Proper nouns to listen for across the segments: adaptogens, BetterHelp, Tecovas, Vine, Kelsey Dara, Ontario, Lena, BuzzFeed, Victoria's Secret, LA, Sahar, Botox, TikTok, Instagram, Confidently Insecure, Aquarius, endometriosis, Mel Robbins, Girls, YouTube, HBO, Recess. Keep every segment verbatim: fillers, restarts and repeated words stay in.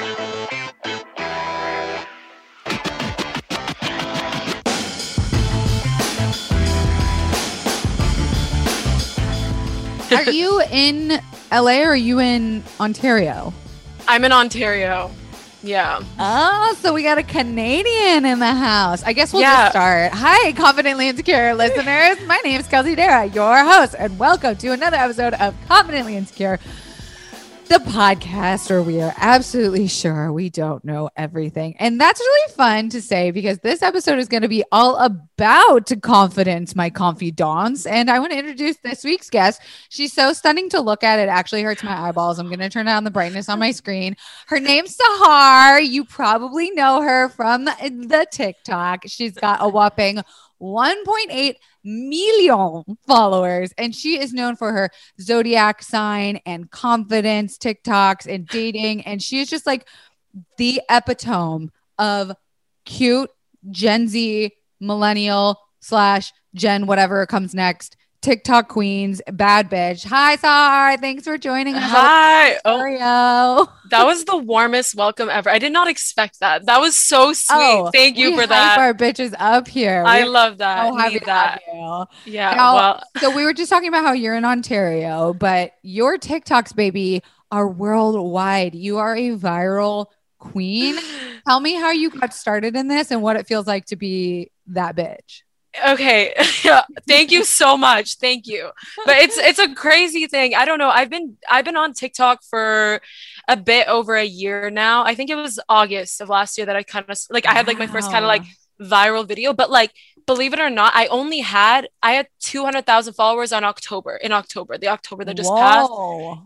Are you in L A or are you in Ontario? I'm in Ontario. Yeah. Oh, so we got a Canadian in the house. I guess we'll yeah. just start. Hi, Confidently Insecure listeners. My name is Kelsey Dara, your host, and welcome to another episode of Confidently Insecure, the podcast where we are absolutely sure we don't know everything. And that's really fun to say because this episode is going to be all about confidence, my confidants. And I want to introduce this week's guest. She's so stunning to look at. It actually hurts my eyeballs. I'm going to turn down the brightness on my screen. Her name's Sahar. You probably know her from the TikTok. She's got a whopping one point eight million followers, and she is known for her zodiac sign and confidence TikToks and dating, and she is just like the epitome of cute Gen Z, millennial slash Gen whatever comes next TikTok queens, bad bitch. Hi, Sahar. Thanks for joining us. Hi. Oh, that was the warmest welcome ever. I did not expect that. That was so sweet. Oh, Thank you for that. We hype our bitches up here. I we love that. So happy that. To have you. Yeah. Now, well. So we were just talking about how you're in Ontario, but your TikToks, baby, are worldwide. You are a viral queen. Tell me how you got started in this and what it feels like to be that bitch. Okay. Thank you so much. Thank you. But it's it's a crazy thing. I don't know. I've been I've been on TikTok for a bit over a year now. I think it was August of last year that I kind of like I had like my first kind of like viral video, but like believe it or not, I only had I had two hundred thousand followers on October in October, the October that just Whoa. passed.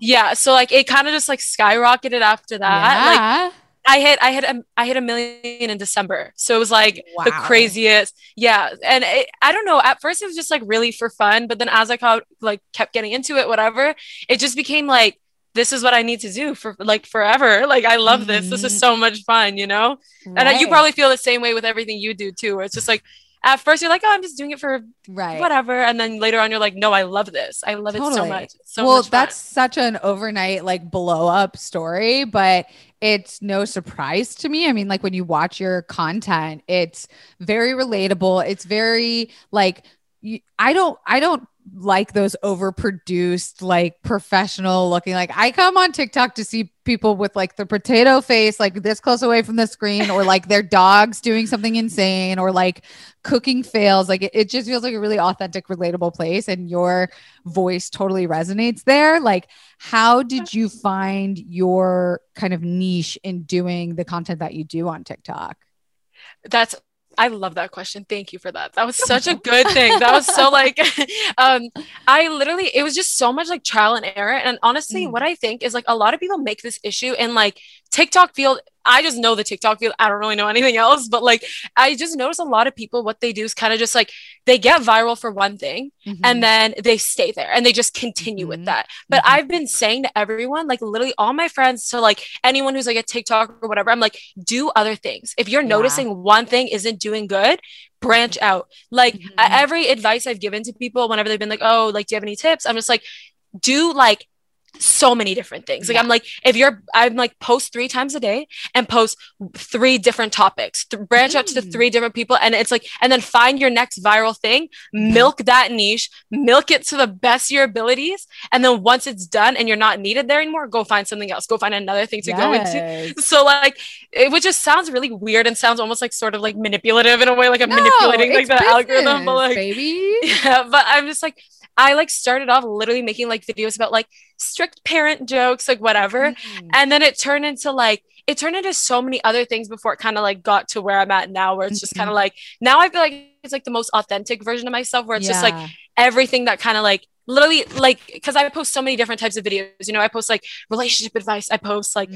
Yeah, so like it kind of just like skyrocketed after that. Yeah. Like I hit, I hit, a, I hit a million in December. So it was like wow. the craziest. Yeah. And it, I don't know. At first it was just like really for fun, but then as I got, like kept getting into it, whatever, it just became like, this is what I need to do for like forever. Like, I love this. Mm-hmm. This is so much fun, you know? Right. And uh, you probably feel the same way with everything you do too, where it's just like, at first you're like, oh, I'm just doing it for right. whatever. And then later on you're like, no, I love this. I love totally. it so much. It's so well, much fun. That's such an overnight like blow up story, but it's no surprise to me. I mean, like when you watch your content, it's very relatable. It's very like, you, I don't, I don't like those overproduced, like professional looking, like I come on TikTok to see people with like the potato face, like this close away from the screen, or like their dogs doing something insane, or like cooking fails. Like it, it just feels like a really authentic, relatable place. And your voice totally resonates there. Like, how did you find your kind of niche in doing the content that you do on TikTok? That's I love that question. Thank you for that. That was such a good thing. That was so like, um, I literally, it was just so much like trial and error. And honestly, mm. what I think is like a lot of people make this issue in like TikTok field. I just know the TikTok field. I don't really know anything else, but like, I just notice a lot of people, what they do is kind of just like, they get viral for one thing mm-hmm. and then they stay there and they just continue mm-hmm. with that. But mm-hmm. I've been saying to everyone, like literally all my friends to like anyone who's like a TikTok or whatever, I'm like, do other things. If you're yeah. noticing one thing isn't doing good, branch out. Like mm-hmm. every advice I've given to people, whenever they've been like, oh, like, do you have any tips? I'm just like, do like so many different things. Like, yeah. I'm like, if you're, I'm like, post three times a day and post three different topics, th- branch mm. out to three different people. And it's like, and then find your next viral thing, milk that niche, milk it to the best of your abilities. And then once it's done and you're not needed there anymore, go find something else, go find another thing to yes. go into. So like, it would just sounds really weird and sounds almost like sort of like manipulative in a way, like I'm no, manipulating like the business, algorithm, but like, baby. Yeah, but I'm just like, I like started off literally making like videos about like strict parent jokes, like whatever. Mm. And then it turned into like, it turned into so many other things before it kind of like got to where I'm at now, where it's just kind of like, now I feel like it's like the most authentic version of myself where it's yeah. just like everything that kind of like literally like, cause I post so many different types of videos, you know, I post like relationship advice. I post like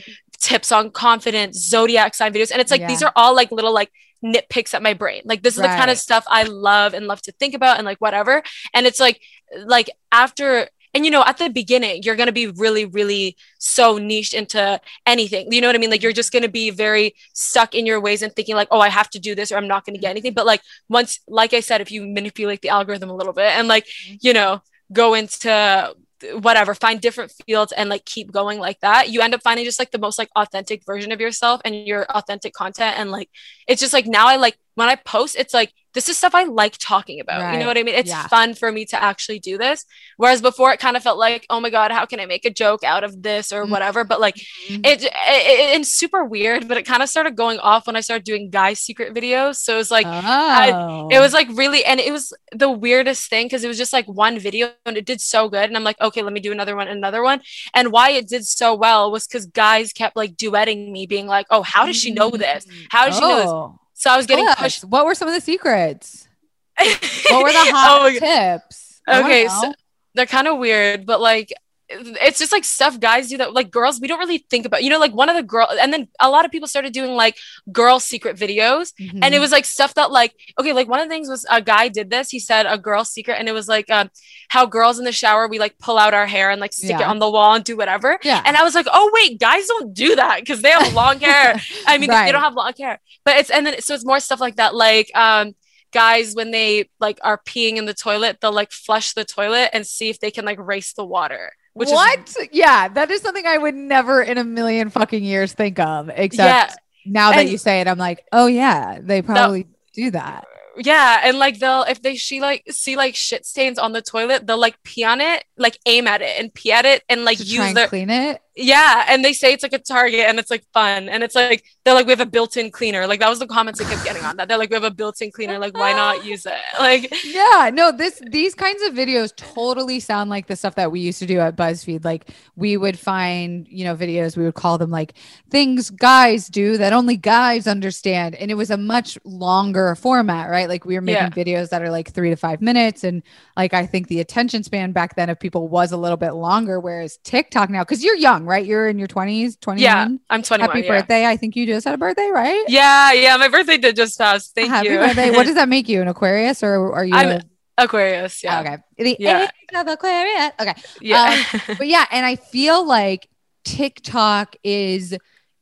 tips on confidence, zodiac sign videos. And it's like, yeah. these are all like little like nitpicks at my brain. Like this is right. the kind of stuff I love and love to think about and like whatever. And it's like, like after, and you know, at the beginning, you're going to be really, really so niched into anything. You know what I mean? Like you're just going to be very stuck in your ways and thinking like, oh, I have to do this or I'm not going to get anything. But like once, like I said, if you manipulate the algorithm a little bit and like, you know, go into whatever, find different fields and like keep going like that, you end up finding just like the most like authentic version of yourself and your authentic content. And like, it's just like, now I like when I post, it's like, this is stuff I like talking about. Right. You know what I mean? It's yeah. fun for me to actually do this. Whereas before it kind of felt like, oh my God, how can I make a joke out of this or mm-hmm. whatever? But like mm-hmm. it, it, it's super weird, but it kind of started going off when I started doing guy secret videos. So it was like, oh. I, it was like really, and it was the weirdest thing. Cause it was just like one video and it did so good. And I'm like, okay, let me do another one, another one. And why it did so well was cause guys kept like duetting me being like, oh, how does she know this? How does oh. she know this? So I was getting pushed. What were some of the secrets? What were the hot oh tips? Okay. So they're kind of weird, but like, it's just like stuff guys do that like girls, we don't really think about, you know, like one of the girls, and then a lot of people started doing like girl secret videos. Mm-hmm. And it was like stuff that like, okay, like one of the things was a guy did this, he said a girl secret. And it was like, um, how girls in the shower, we like pull out our hair and like stick yeah. it on the wall and do whatever. Yeah. And I was like, oh wait, guys don't do that. Cause they have long hair. I mean, right. they don't have long hair, but it's, and then, so it's more stuff like that. Like, um, guys, when they like are peeing in the toilet, they'll like flush the toilet and see if they can like race the water. Which what? Is, yeah, that is something I would never in a million fucking years think of. Except yeah. now that and, you say it, I'm like, oh yeah, they probably the, do that. Yeah, and like they'll if they she like see like shit stains on the toilet, they'll like pee on it, like aim at it and pee at it, and like to use try and their clean it. Yeah, and they say it's like a target, and it's like fun, and it's like they're like we have a built-in cleaner. Like that was the comments I kept getting on that. They're like we have a built-in cleaner. Like why not use it? Like yeah, no, this these kinds of videos totally sound like the stuff that we used to do at BuzzFeed. Like we would find you know videos, we would call them like things guys do that only guys understand, and it was a much longer format, right? Like we were making yeah. videos that are like three to five minutes, and like I think the attention span back then of people was a little bit longer. Whereas TikTok now, because you're young. Right? You're in your twenties, twenty-one. Yeah, I'm twenty-one. Happy yeah. birthday. I think you just had a birthday, right? Yeah. Yeah. My birthday did just pass. Thank Happy you. Happy birthday. What does that make you? An Aquarius or are you? I'm Aquarius. Yeah. Okay. The yeah. age of Aquarius. Okay. Yeah. Um, but yeah. And I feel like TikTok is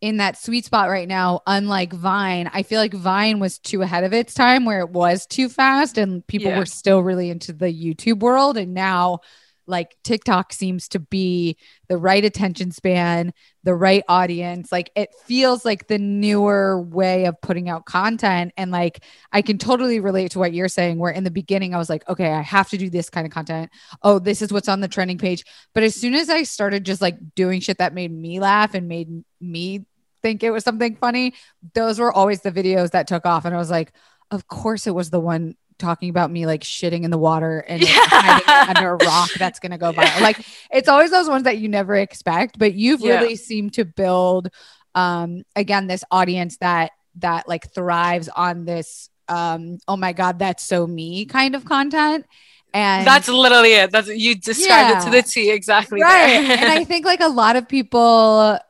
in that sweet spot right now, unlike Vine. I feel like Vine was too ahead of its time where it was too fast and people yeah. were still really into the YouTube world. And now like TikTok seems to be the right attention span, the right audience. Like it feels like the newer way of putting out content. And like, I can totally relate to what you're saying, where in the beginning I was like, okay, I have to do this kind of content. Oh, this is what's on the trending page. But as soon as I started just like doing shit that made me laugh and made me think it was something funny, those were always the videos that took off. And I was like, of course it was the one talking about me like shitting in the water and yeah. like, hiding under a rock that's going to go viral. Like it's always those ones that you never expect, but you've yeah. really seemed to build, um, again, this audience that, that like thrives on this, um, oh my God, that's so me kind of content. And that's literally it. That's you described yeah, it to the T exactly. Right. And I think like a lot of people,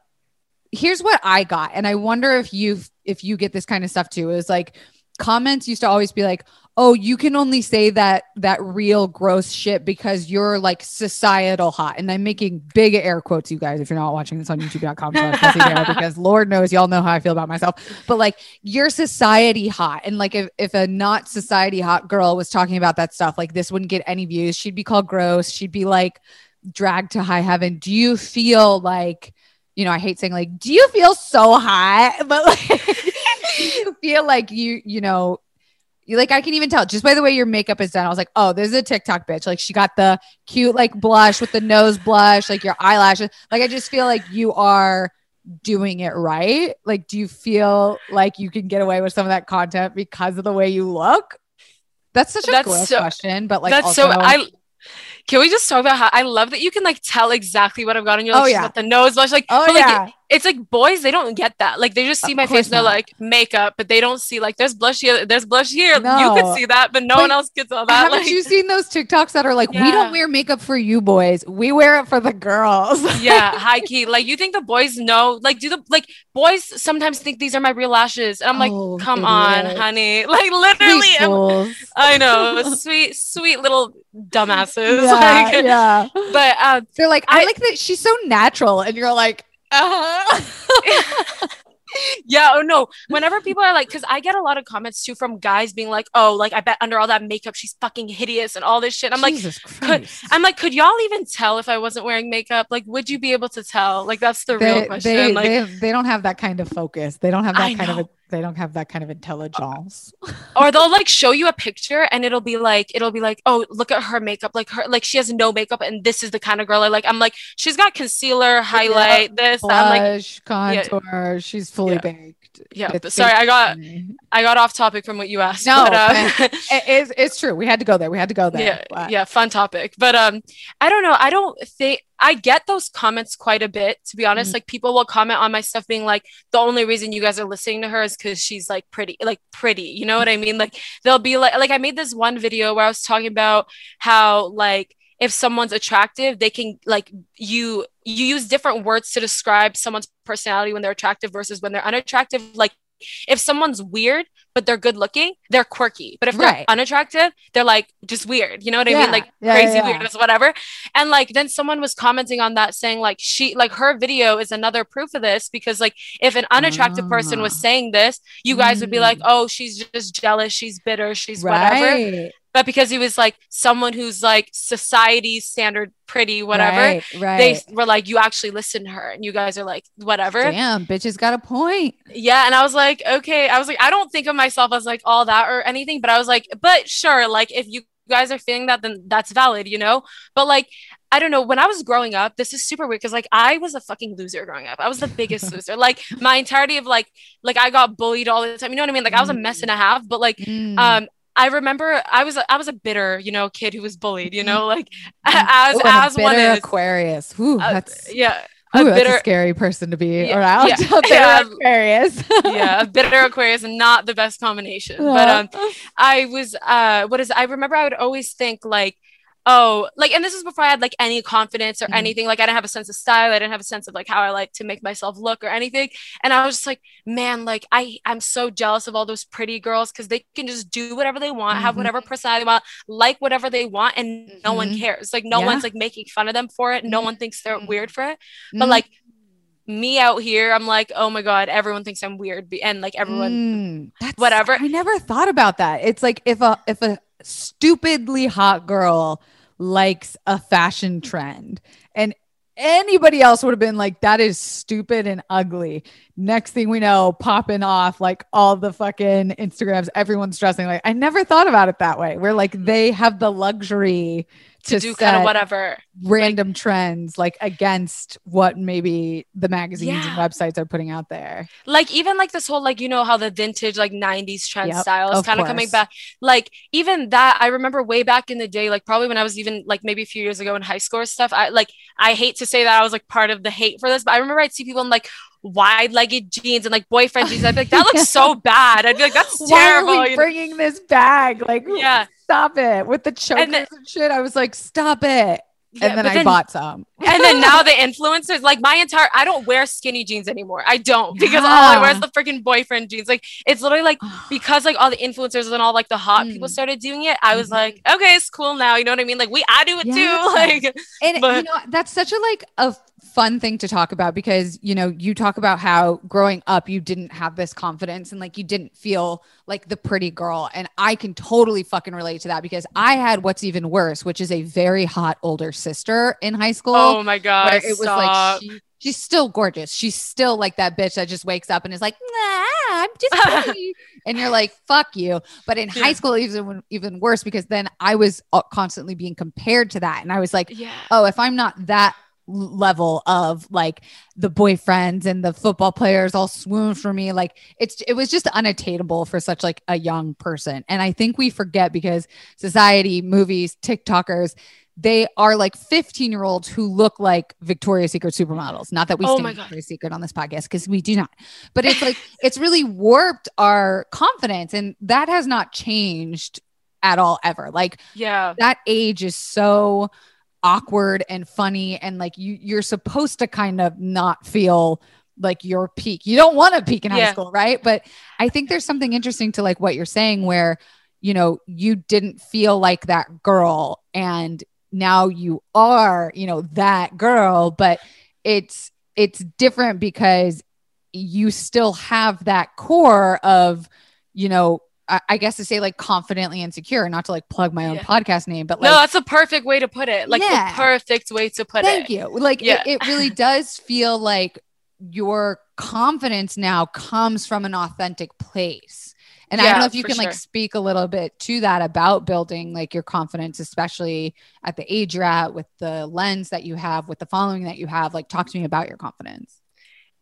here's what I got. And I wonder if you've, if you get this kind of stuff too, is like comments used to always be like, oh, you can only say that that real gross shit because you're like societal hot. And I'm making big air quotes, you guys, if you're not watching this on youtube dot com because Lord knows y'all know how I feel about myself. But like you're society hot. And like if, if a not society hot girl was talking about that stuff, like this wouldn't get any views. She'd be called gross. She'd be like dragged to high heaven. Do you feel like, you know, I hate saying like, do you feel so hot? But like, do you feel like you, you know, you like, I can even tell just by the way your makeup is done. I was like, oh, this is a TikTok bitch. Like she got the cute, like blush with the nose blush, like your eyelashes. Like, I just feel like you are doing it right. Like, do you feel like you can get away with some of that content because of the way you look? That's such a that's gross so, question, but like, that's also- so I. Can we just talk about how I love that you can like tell exactly what I've got on you? Like, oh, yeah. She's got the nose blush. Like, oh, but, like, yeah. it, it's like boys, they don't get that. Like they just see my face and they're like makeup, but they don't see like there's blush here, there's blush here. No. You could see that, but no but one else gets all that. Haven't like, you seen those TikToks that are like, yeah. we don't wear makeup for you boys, we wear it for the girls. Yeah, high key. Like you think the boys know? Like do the like boys sometimes think these are my real lashes, and I'm like, oh, come idiot. on, honey. Like literally, I know, sweet, sweet little dumbasses. Yeah, like, yeah. But uh, they're like, I, I like that she's so natural, and you're like. Uh-huh. Yeah. Oh no. Whenever people are like, because I get a lot of comments too from guys being like, "Oh, like I bet under all that makeup she's fucking hideous and all this shit." I'm Jesus like, could, I'm like, could y'all even tell if I wasn't wearing makeup? Like, would you be able to tell? Like, that's the they, real question. They, like, they, they don't have that kind of focus. They don't have that I kind know. of. They don't have that kind of intelligence. Or they'll like show you a picture and it'll be like, it'll be like, oh, look at her makeup. Like her, like she has no makeup, and this is the kind of girl I like. I'm like, she's got concealer, highlight, yeah, this. Blush, I'm like, contour. Yeah. She's fully yeah. baked. Yeah. It's Sorry, I got, funny. I got off topic from what you asked. No, but, um, it is, it's true. We had to go there. We had to go there. Yeah. But. Yeah. Fun topic. But um, I don't know. I don't think. I get those comments quite a bit, to be honest. Mm-hmm. Like people will comment on my stuff being like, the only reason you guys are listening to her is because she's like pretty, like pretty, you know what I mean? Like they'll be like, like I made this one video where I was talking about how like, if someone's attractive, they can like you, you use different words to describe someone's personality when they're attractive versus when they're unattractive. Like if someone's weird, but they're good looking, they're quirky. But if they're right. unattractive, they're like just weird. You know what yeah. I mean? Like yeah, crazy yeah, yeah. weirdness, whatever. And like, then someone was commenting on that saying like, she, like her video is another proof of this, because like, if an unattractive oh. person was saying this, you guys mm. would be like, oh, she's just jealous. She's bitter. She's right. whatever. But because he was like someone who's like society's standard pretty, whatever, right, right. they were like, you actually listen to her, and you guys are like, whatever. Damn, bitches got a point. Yeah. And I was like, okay. I was like, I don't think of myself as like all that or anything, but I was like, but sure. Like if you guys are feeling that, then that's valid, you know? But like, I don't know, when I was growing up, this is super weird, because like I was a fucking loser growing up. I was the biggest loser. Like my entirety of like, like I got bullied all the time. You know what I mean? Like I was a mess and a half, but like, mm. um, I remember I was I was a bitter, you know, kid who was bullied, you know, like as Ooh, as a one is Aquarius. Ooh, that's uh, yeah, a ooh, bitter that's a scary person to be yeah, around. Yeah, a bitter yeah, Aquarius. Yeah, a bitter Aquarius, and not the best combination. Yeah. But um, I was uh, what is I remember I would always think like. Oh, like, and this is before I had like any confidence or mm-hmm. anything. Like I didn't have a sense of style. I didn't have a sense of like how I like to make myself look or anything. And I was just like, man, like I, I'm so jealous of all those pretty girls, because they can just do whatever they want, mm-hmm. have whatever personality they want, like whatever they want. And no mm-hmm. one cares. Like no yeah. one's like making fun of them for it. No mm-hmm. one thinks they're weird for it. Mm-hmm. But like me out here, I'm like, oh my God, everyone thinks I'm weird. And like everyone, mm, whatever. I never thought about that. It's like if a, if a, stupidly hot girl likes a fashion trend, and anybody else would have been like, that is stupid and ugly. Next thing we know, popping off like all the fucking Instagrams, everyone's dressing like, I never thought about it that way. We're like, they have the luxury to, to do kind of whatever random like, trends, like against what maybe the magazines yeah. and websites are putting out there. Like even like this whole, like, you know, how the vintage, like nineties trend yep, style is kind of coming back. Like even that, I remember way back in the day, like probably when I was even like maybe a few years ago in high school or stuff, I like, I hate to say that I was like part of the hate for this, but I remember I'd see people in like wide-legged jeans and like boyfriend jeans. I'd be like, that looks yeah. so bad. I'd be like, that's terrible. Why are we bringing know? This bag? Like, yeah, stop it with the chokers and, then, and shit. I was like, stop it. Yeah, and then I then, bought some. And then now the influencers, like my entire, I don't wear skinny jeans anymore. I don't, because yeah. all I wear is the freaking boyfriend jeans. Like it's literally like, because like all the influencers and all like the hot mm. people started doing it. I was mm-hmm. like, okay, it's cool now. You know what I mean? Like we, I do it yeah. too. Like, and but- you know, that's such a, like a fun thing to talk about, because, you know, you talk about how growing up, you didn't have this confidence and like, you didn't feel like the pretty girl. And I can totally fucking relate to that, because I had what's even worse, which is a very hot older sister in high school. Oh my God. Where it stop. was like, she, she's still gorgeous. She's still like that bitch that just wakes up and is like, nah, I'm just pretty. And you're like, fuck you. But in yeah. high school, even, even worse, because then I was constantly being compared to that. And I was like, yeah. oh, if I'm not that level of like the boyfriends and the football players all swoon for me, like it's it was just unattainable for such like a young person. And I think we forget, because society, movies, TikTokers, they are like fifteen year olds who look like Victoria's Secret supermodels. Not that we oh stand Victoria's Secret on this podcast, because we do not, but it's like, it's really warped our confidence, and that has not changed at all ever. Like, yeah, that age is so awkward and funny. And like, you, you're supposed to kind of not feel like your peak. You don't want to peak in high yeah. school. Right. But I think there's something interesting to like what you're saying, where, you know, you didn't feel like that girl, and now you are, you know, that girl, but it's, it's different because you still have that core of, you know, I, I guess to say like confidently insecure, not to like plug my own yeah. podcast name, but like, no, that's the perfect way to put it. Like yeah. the perfect way to put Thank it. Thank you. Like yeah. it, it really does feel like your confidence now comes from an authentic place. And yeah, I don't know if you can sure. like speak a little bit to that about building like your confidence, especially at the age you're at, with the lens that you have, with the following that you have. Like, talk to me about your confidence.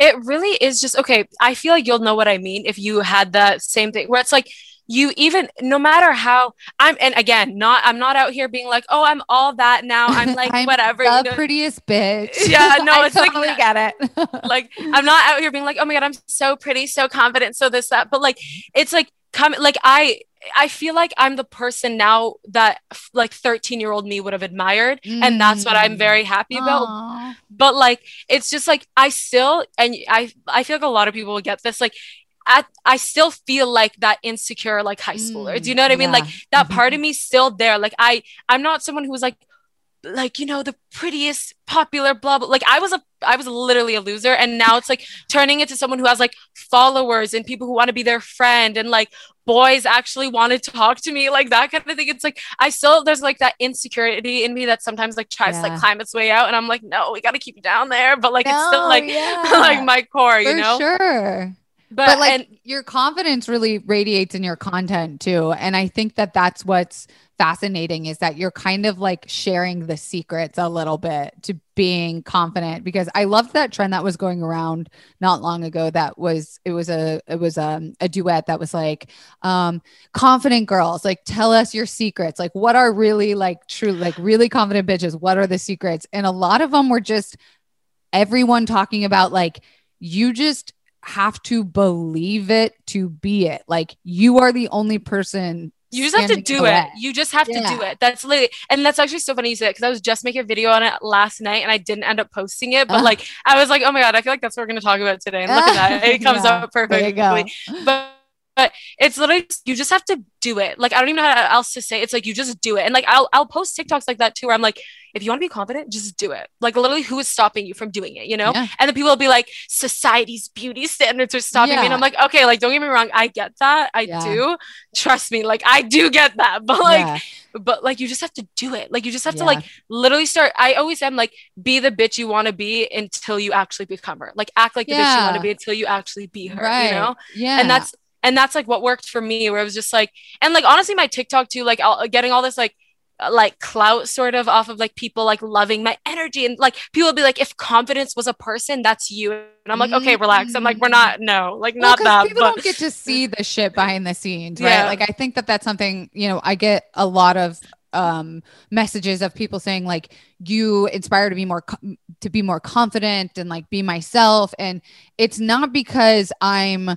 It really is just, okay, I feel like you'll know what I mean if you had that same thing where it's like, you even, no matter how I'm, and again, not, I'm not out here being like, oh, I'm all that now. I'm like, I'm whatever. The you know? prettiest bitch. Yeah, no, it's totally like, get it. Like, I'm not out here being like, oh my God, I'm so pretty, so confident, so this, that, but like, it's like, come, like I, I feel like I'm the person now that like thirteen year old me would have admired. Mm. And that's what I'm very happy about. Aww. But like, it's just like, I still, and I, I feel like a lot of people will get this, like, I, I still feel like that insecure, like high schooler. Do you know what I mean? Yeah. Like that mm-hmm. part of me is still there. Like I, I'm not someone who was like, like, you know, the prettiest, popular, blah, blah. Like I was a, I was literally a loser. And now it's like turning into someone who has like followers and people who want to be their friend. And like boys actually want to talk to me, like that kind of thing. It's like, I still, there's like that insecurity in me that sometimes like tries yeah. to like climb its way out. And I'm like, no, we got to keep it down there. But like, no, it's still like, yeah. like my core, For you know? sure. But, but like and- your confidence really radiates in your content too. And I think that that's what's fascinating, is that you're kind of like sharing the secrets a little bit to being confident, because I loved that trend that was going around not long ago. That was, it was a, it was um, a duet that was like, um, confident girls, like tell us your secrets. Like what are really like true, like really confident bitches. What are the secrets? And a lot of them were just everyone talking about like, you just have to believe it to be it. Like you are the only person. You just have to do it. You just have yeah. to do it. That's literally, and that's actually so funny you said it, because I was just making a video on it last night and I didn't end up posting it, but uh. like I was like, oh my God, I feel like that's what we're going to talk about today. And look uh. at that, it comes yeah. up perfectly. But But it's literally, you just have to do it. Like, I don't even know how else to say it. It's like, you just do it. And like, I'll, I'll post TikToks like that too, where I'm like, if you want to be confident, just do it. Like literally who is stopping you from doing it, you know? Yeah. And then people will be like, society's beauty standards are stopping yeah. me. And I'm like, okay, like, don't get me wrong. I get that. I yeah. do. Trust me. Like, I do get that. But like, yeah. but like, you just have to do it. Like, you just have yeah. to like literally start. I always am like, be the bitch you want to be until you actually become her. Like act like yeah. the bitch you want to be until you actually be her, right. you know? Yeah. And that's, And that's like what worked for me, where it was just like, and like, honestly, my TikTok too, like I'll, getting all this like, like clout sort of off of like people like loving my energy, and like people would be like, if confidence was a person, that's you. And I'm like, okay, relax. I'm like, we're not, no, like well, not that. People but- don't get to see the shit behind the scenes, right? Yeah. Like I think that that's something, you know, I get a lot of um, messages of people saying like, you inspire to be more, co- to be more confident and like be myself. And it's not because I'm,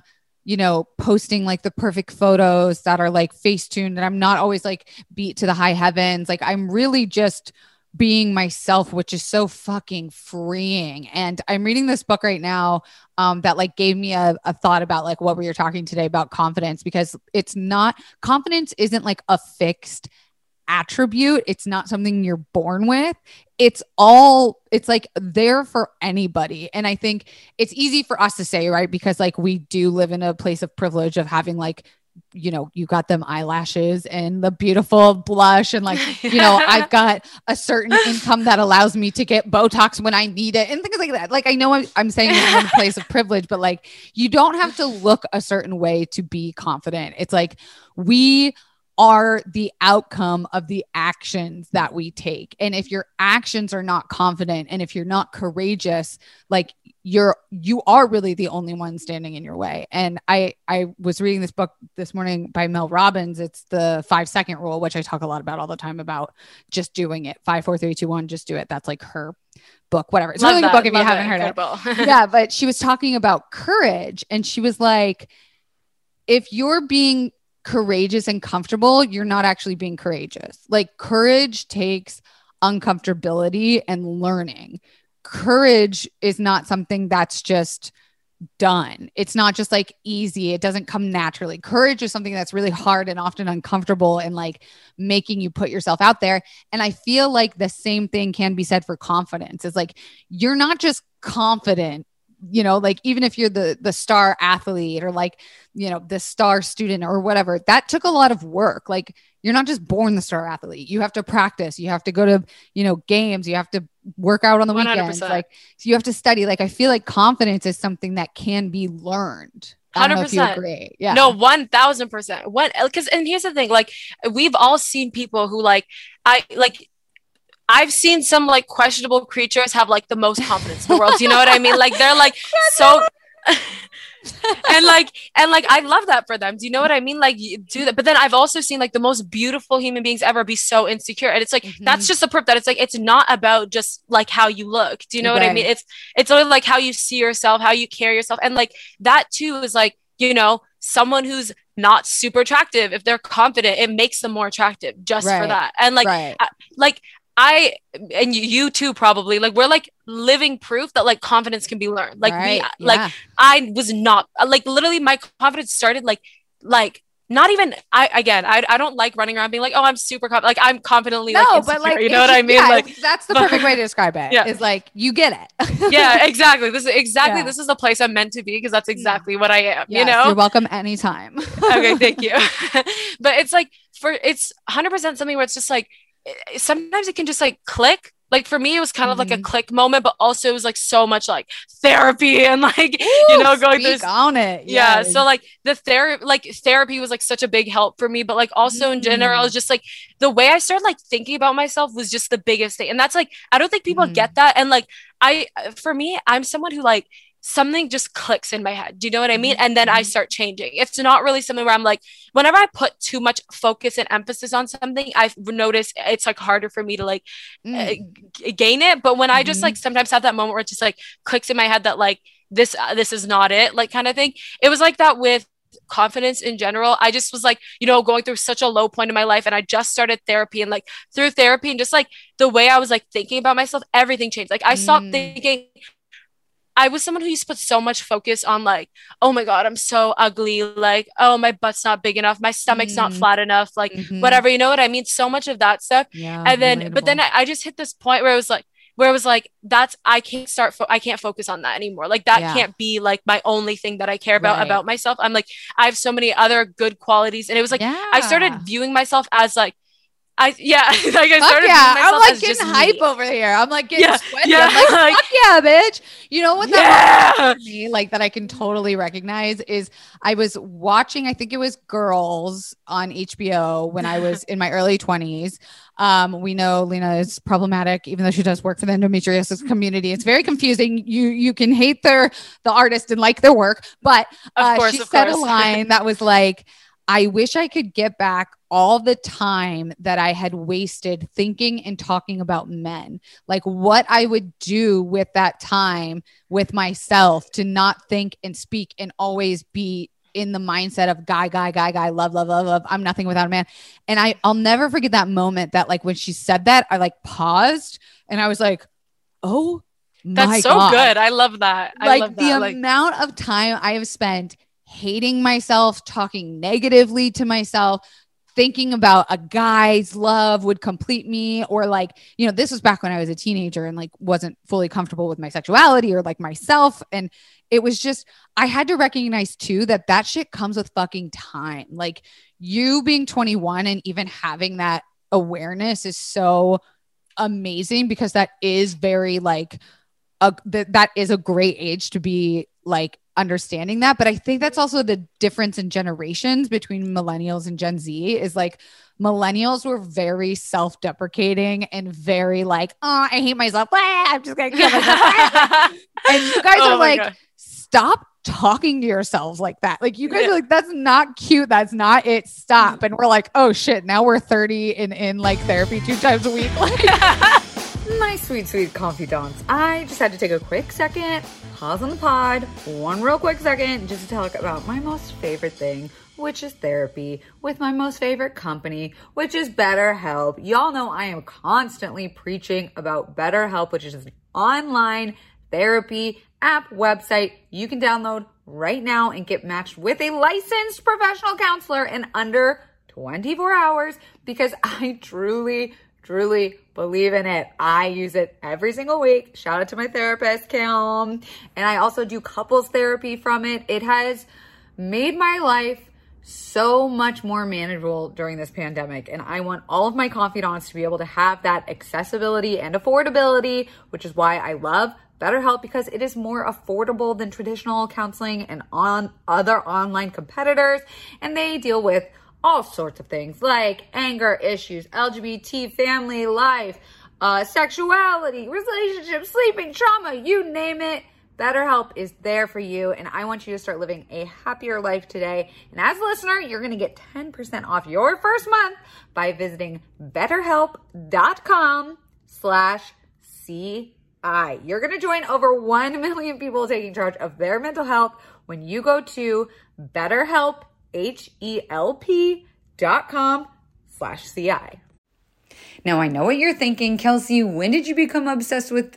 you know, posting like the perfect photos that are like face tuned, and I'm not always like beat to the high heavens. Like I'm really just being myself, which is so fucking freeing. And I'm reading this book right now um, that like gave me a, a thought about like what we were talking today about confidence, because it's not, confidence isn't like a fixed attribute. It's not something you're born with. It's all, it's like there for anybody. And I think it's easy for us to say, right? Because like we do live in a place of privilege of having like, you know, you got them eyelashes and the beautiful blush. And like, you know, I've got a certain income that allows me to get Botox when I need it and things like that. Like, I know I'm, I'm saying this in a place of privilege, but like, you don't have to look a certain way to be confident. It's like, we are the outcome of the actions that we take. And if your actions are not confident and if you're not courageous, like you're, you are really the only one standing in your way. And I, I was reading this book this morning by Mel Robbins. It's the five second rule, which I talk a lot about all the time, about just doing it. Five, four, three, two, one, just do it. That's like her book, whatever. It's Love really that. Good book if Love you haven't it. Heard it. Yeah. But she was talking about courage, and she was like, if you're being courageous and comfortable, you're not actually being courageous. Like courage takes uncomfortability and learning. Courage is not something that's just done. It's not just like easy. It doesn't come naturally. Courage is something that's really hard and often uncomfortable and like making you put yourself out there. And I feel like the same thing can be said for confidence. It's like, you're not just confident, you know, like even if you're the the star athlete or like, you know, the star student or whatever, that took a lot of work. Like you're not just born the star athlete. You have to practice. You have to go to, you know, games. You have to work out on the weekends. one hundred percent. Like so you have to study. Like I feel like confidence is something that can be learned. I don't know if you agree. Yeah. No, one thousand percent. What? Because and here's the thing, like we've all seen people who like, I like, I've seen some like questionable creatures have like the most confidence in the world. Do you know what I mean? Like they're like so and like and like I love that for them. Do you know what I mean? Like you do that. But then I've also seen like the most beautiful human beings ever be so insecure. And it's like mm-hmm. that's just a proof that it's like it's not about just like how you look. Do you know right. what I mean? It's it's only like how you see yourself, how you carry yourself. And like that too is like, you know, someone who's not super attractive, if they're confident, it makes them more attractive just right. for that. And like right. I, like I, and you too, probably like, we're like living proof that like confidence can be learned. Like, right. we, like yeah. I was not like, literally my confidence started like, like not even I, again, I I don't like running around being like, oh, I'm super confident. Like I'm confidently no, like, insecure, but, like you know what I mean? Yeah, like that's the perfect way to describe it yeah. is like, you get it. yeah, exactly. This is exactly, yeah. this is the place I'm meant to be. Cause that's exactly yeah. what I am. Yes, you know, you're welcome anytime. okay. Thank you. But it's like for, it's one hundred percent something where it's just like, sometimes it can just like click. Like for me, it was kind of mm-hmm. like a click moment, but also it was like so much like therapy and like, Ooh, you know, going speak through on it. Yeah. yeah. So like the therapy, like therapy was like such a big help for me, but like also mm. in general, just like the way I started like thinking about myself was just the biggest thing. And that's like, I don't think people mm. get that. And like, I, for me, I'm someone who like, something just clicks in my head. Do you know what I mean? And then I start changing. It's not really something where I'm like, whenever I put too much focus and emphasis on something, I've noticed it's like harder for me to like mm. uh, gain it. But when mm-hmm. I just like sometimes have that moment where it just like clicks in my head that like this, uh, this is not it, like kind of thing. It was like that with confidence in general. I just was like, you know, going through such a low point in my life, and I just started therapy, and like through therapy and just like the way I was like thinking about myself, everything changed. Like I stopped mm. thinking. I was someone who used to put so much focus on like, oh my God, I'm so ugly. Like, oh, my butt's not big enough. My stomach's mm. not flat enough. Like mm-hmm. whatever, you know what I mean? So much of that stuff. Yeah, and then, relatable. But then I, I just hit this point where it was like, where it was like, that's, I can't start, fo- I can't focus on that anymore. Like that yeah. can't be like my only thing that I care about, right. about myself. I'm like, I have so many other good qualities. And it was like, yeah. I started viewing myself as like, I yeah, like I fuck started yeah. I'm like getting hype me. Over here. I'm like getting yeah, sweaty. Yeah, I'm like, like fuck yeah, bitch. You know what that yeah. was me, like that I can totally recognize is I was watching, I think it was Girls on H B O when I was in my early twenties. Um, we know Lena is problematic, even though she does work for the endometriosis community. It's very confusing. You you can hate their the artist and like their work, but uh, course, she said course. a line that was like, I wish I could get back all the time that I had wasted thinking and talking about men, like what I would do with that time with myself to not think and speak and always be in the mindset of guy, guy, guy, guy, love, love, love, love. I'm nothing without a man. And I, I'll never forget that moment that like when she said that, I like paused and I was like, oh, that's my so God. Good. I love that. I like love that. The like- amount of time I have spent hating myself, talking negatively to myself, thinking about a guy's love would complete me. Or like, you know, this was back when I was a teenager and like, wasn't fully comfortable with my sexuality or like myself. And it was just, I had to recognize too, that that shit comes with fucking time. Like you being twenty-one and even having that awareness is so amazing because that is very like, a, th- that is a great age to be like understanding that. But I think that's also the difference in generations between millennials and Gen Z is like millennials were very self-deprecating and very like, oh, I hate myself. Ah, I'm just going to kill myself. And you guys oh are like, God. Stop talking to yourselves like that. Like you guys yeah. are like, that's not cute. That's not it. Stop. And we're like, oh shit. Now we're thirty and in like therapy two times a week. Like, my sweet, sweet confidants. I just had to take a quick second, pause on the pod, one real quick second, just to talk about my most favorite thing, which is therapy, with my most favorite company, which is BetterHelp. Y'all know I am constantly preaching about BetterHelp, which is an online therapy app website you can download right now and get matched with a licensed professional counselor in under twenty-four hours, because I truly, truly believe in it. I use it every single week. Shout out to my therapist, Kim. And I also do couples therapy from it. It has made my life so much more manageable during this pandemic. And I want all of my confidants to be able to have that accessibility and affordability, which is why I love BetterHelp, because it is more affordable than traditional counseling and on other online competitors. And they deal with all sorts of things like anger issues, L G B T, family life, uh, sexuality, relationships, sleeping, trauma, you name it. BetterHelp is there for you, and I want you to start living a happier life today. And as a listener, you're going to get ten percent off your first month by visiting BetterHelp.com slash CI. You're going to join over one million people taking charge of their mental health when you go to BetterHelp, H-E-L-P dot com slash C I. Now, I know what you're thinking, Kelsey. When did you become obsessed with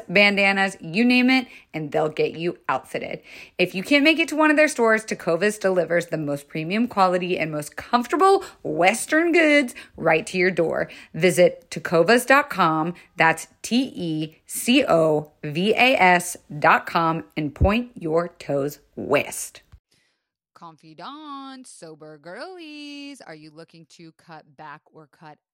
bandanas, you name it, and they'll get you outfitted. If you can't make it to one of their stores, Tecovas delivers the most premium quality and most comfortable Western goods right to your door. Visit tecovas dot com, that's T E C O V A S dot com, and point your toes west. Confidant, sober girlies, are you looking to cut back or cut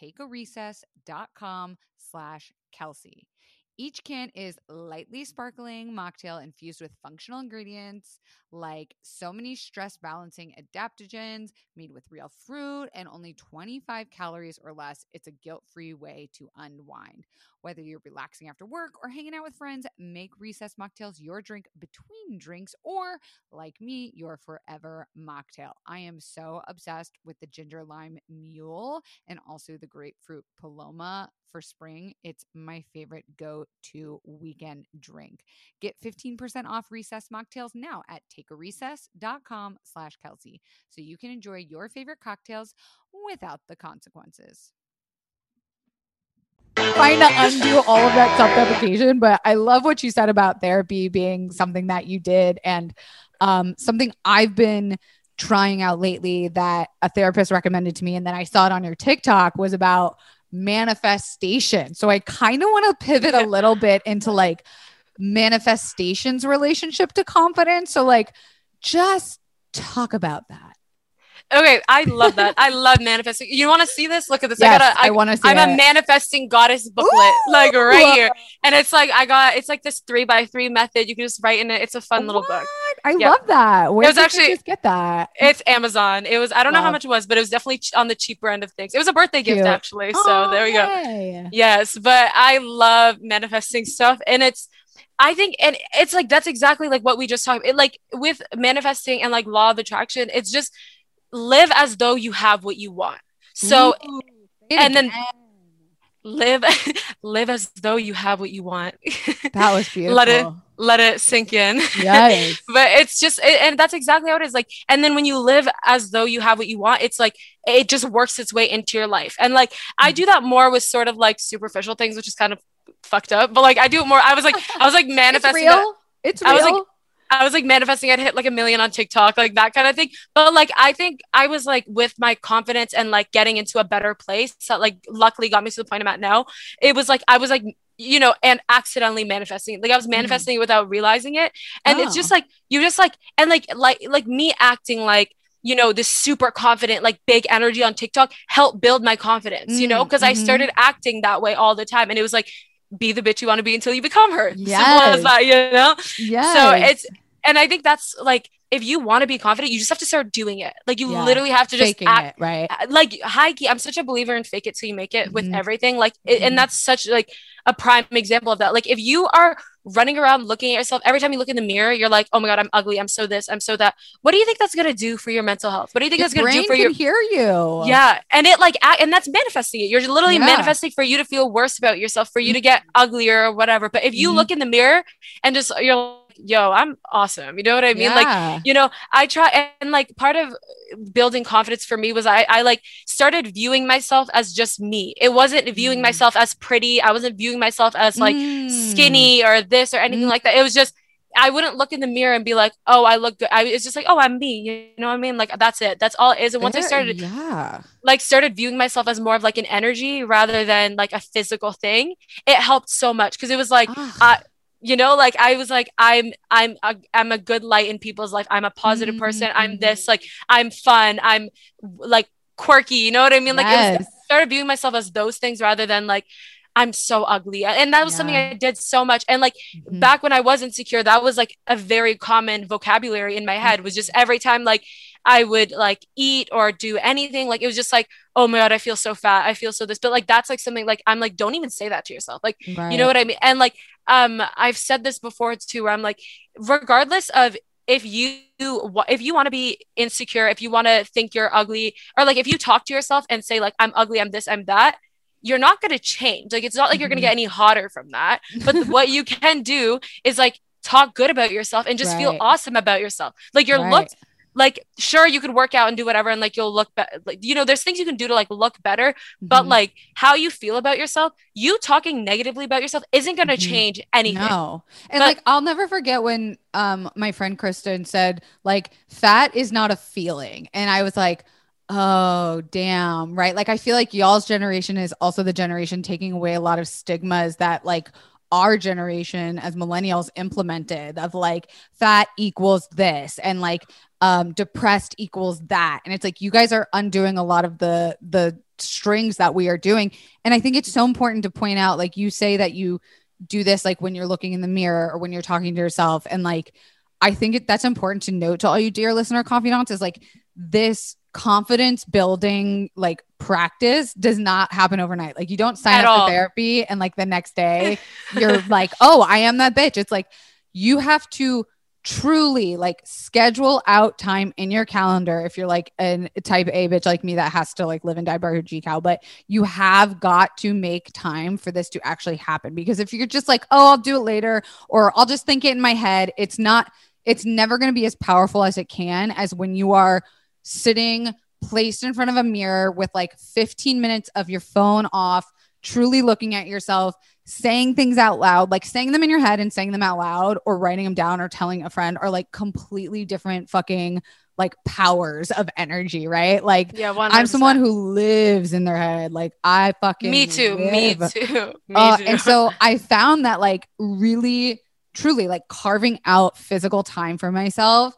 takearecess.com slash Kelsey. Each can is lightly sparkling mocktail infused with functional ingredients like so many stress-balancing adaptogens, made with real fruit, and only twenty-five calories or less. It's a guilt-free way to unwind. Whether you're relaxing after work or hanging out with friends, make Recess mocktails your drink between drinks or, like me, your forever mocktail. I am so obsessed with the ginger lime mule and also the grapefruit paloma. For spring, it's my favorite go-to weekend drink. Get fifteen percent off Recess mocktails now at takearecess.com slash Kelsey so you can enjoy your favorite cocktails without the consequences. Trying to undo all of that self-deprecation, but I love what you said about therapy being something that you did, and um, something I've been trying out lately that a therapist recommended to me, and then I saw it on your TikTok, was about manifestation. So I kind of want to pivot a little bit into like manifestation's relationship to confidence. So like just talk about that. Okay, I love that. I love manifesting. You want to see this? Look at this. Yes, I got a, I, I want to see I'm it. A manifesting goddess booklet, ooh, like right whoa. Here. And it's like, I got, it's like this three by three method. You can just write in it. It's a fun what? Little book. I yeah. love that. Where it was did actually, you just get that? It's Amazon. It was, I don't love. know how much it was, but it was definitely on the cheaper end of things. It was a birthday Cute. Gift actually. So oh, there we go. Hey. Yes. But I love manifesting stuff. And it's, I think, and it's like, that's exactly like what we just talked about. It, like with manifesting and like law of attraction, it's just, live as though you have what you want. So, ooh, and then again. live, live as though you have what you want. That was beautiful. Let it, let it sink in. Yes. But it's just, it, and that's exactly how it is. Like, and then when you live as though you have what you want, it's like, it just works its way into your life. And like, mm-hmm. I do that more with sort of like superficial things, which is kind of fucked up, but like, I do it more. I was like, I was like manifesting. It's real. It's real. I was like, I was like manifesting. I'd hit like a million on TikTok, like that kind of thing. But like, I think I was like with my confidence and like getting into a better place that like luckily got me to the point I'm at now. It was like, I was like, you know, and accidentally manifesting, like I was manifesting mm-hmm. without realizing it. And oh. it's just like, you just like, and like, like, like me acting like, you know, this super confident, like big energy on TikTok helped build my confidence, mm-hmm. you know, because mm-hmm. I started acting that way all the time. And it was like, be the bitch you want to be until you become her. Yes. Simple as that, you know? Yes. So it's, and I think that's like, if you want to be confident, you just have to start doing it. Like you yeah. literally have to just Faking act it, right. Like high key. I'm such a believer in fake it till you make it mm-hmm. with everything. Like, mm-hmm. it, and that's such like a prime example of that. Like if you are running around looking at yourself, every time you look in the mirror, you're like, oh my God, I'm ugly. I'm so this, I'm so that. What do you think that's going to do for your mental health? What do you think your that's going to do for your hear you? Yeah. And it like, act, and that's manifesting it. You're literally yeah. manifesting for you to feel worse about yourself, for you mm-hmm. to get uglier or whatever. But if you mm-hmm. look in the mirror and just, you're yo, I'm awesome. You know what I mean? Yeah. Like, you know, I try and, and like part of building confidence for me was I, I like started viewing myself as just me. It wasn't viewing mm. myself as pretty. I wasn't viewing myself as like mm. skinny or this or anything mm. like that. It was just, I wouldn't look in the mirror and be like, oh, I look good. I, it's just like, oh, I'm me. You know what I mean? Like, that's it. That's all it is. And once there, I started, yeah. like started viewing myself as more of like an energy rather than like a physical thing, it helped so much. Cause it was like, I, you know, like I was like, I'm, I'm, a, I'm a good light in people's life. I'm a positive mm-hmm. person. I'm this, like, I'm fun. I'm like quirky. You know what I mean? Like yes. it was, I started viewing myself as those things rather than like, I'm so ugly. And that was yeah. something I did so much. And like mm-hmm. back when I was insecure, that was like a very common vocabulary in my head, was just every time, like I would like eat or do anything. Like, it was just like, oh my God, I feel so fat. I feel so this, but like, that's like something like, I'm like, don't even say that to yourself. Like, right. you know what I mean? And like, Um, I've said this before too, where I'm like, regardless of if you, if you want to be insecure, if you want to think you're ugly, or like, if you talk to yourself and say like, I'm ugly, I'm this, I'm that, you're not going to change. Like, it's not like you're going to get any hotter from that, but what you can do is like, talk good about yourself and just right. feel awesome about yourself. Like your right. look, like, sure, you could work out and do whatever. And like, you'll look better. Like, you know, there's things you can do to like, look better, but mm-hmm. like how you feel about yourself, you talking negatively about yourself isn't going to mm-hmm. change anything. No. And but- like, I'll never forget when, um, my friend Kristen said like, fat is not a feeling. And I was like, oh, damn. Right. Like, I feel like y'all's generation is also the generation taking away a lot of stigmas that like our generation as millennials implemented of like fat equals this and like um depressed equals that. And it's like you guys are undoing a lot of the the strings that we are doing. And I think it's so important to point out, like you say that you do this like when you're looking in the mirror or when you're talking to yourself. And like I think it, that's important to note to all you dear listener confidants is like this confidence building like practice does not happen overnight. Like you don't sign At up all. For therapy and like the next day you're like, oh, I am that bitch. It's like you have to truly like schedule out time in your calendar. If you're like a type A bitch like me that has to like live and die by her G-Cow, but you have got to make time for this to actually happen. Because if you're just like, oh, I'll do it later, or I'll just think it in my head, it's not, it's never going to be as powerful as it can as when you are sitting placed in front of a mirror with like fifteen minutes of your phone off, truly looking at yourself, saying things out loud, like saying them in your head and saying them out loud or writing them down or telling a friend are like completely different fucking like powers of energy, right? Like yeah, I'm someone who lives in their head. Like I fucking Me too, live. me too, me uh, too. And so I found that like really, truly like carving out physical time for myself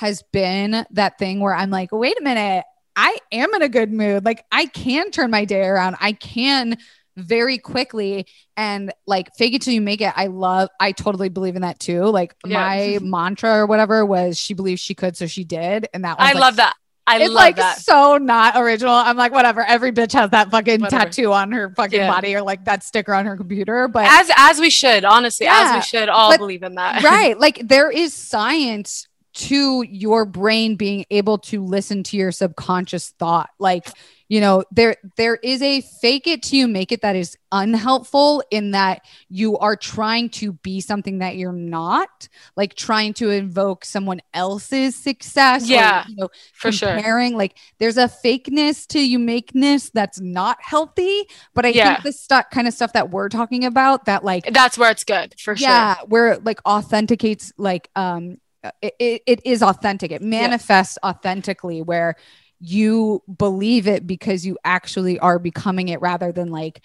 has been that thing where I'm like, wait a minute, I am in a good mood. Like I can turn my day around. I can very quickly and like fake it till you make it. I love, I totally believe in that too. Like yeah. my mantra or whatever was she believed she could. So she did. And that was I like, love that. I it's love like that. So not original. I'm like, whatever. Every bitch has that fucking whatever. tattoo on her fucking yeah. body or like that sticker on her computer. But as, as we should, honestly, yeah, as we should all but, believe in that. Right. Like there is science to your brain being able to listen to your subconscious thought. Like, you know, there, there is a fake it till you make it that is unhelpful in that you are trying to be something that you're not, like trying to invoke someone else's success. Yeah, or, you know, for comparing. Sure. Like there's a fakeness to you makeness that's not healthy, but I yeah. think the stu- kind of stuff that we're talking about that like, that's where it's good for yeah, sure. Yeah. Where it like authenticates, like, um, It, it, it is authentic. It manifests yeah. authentically where you believe it because you actually are becoming it rather than like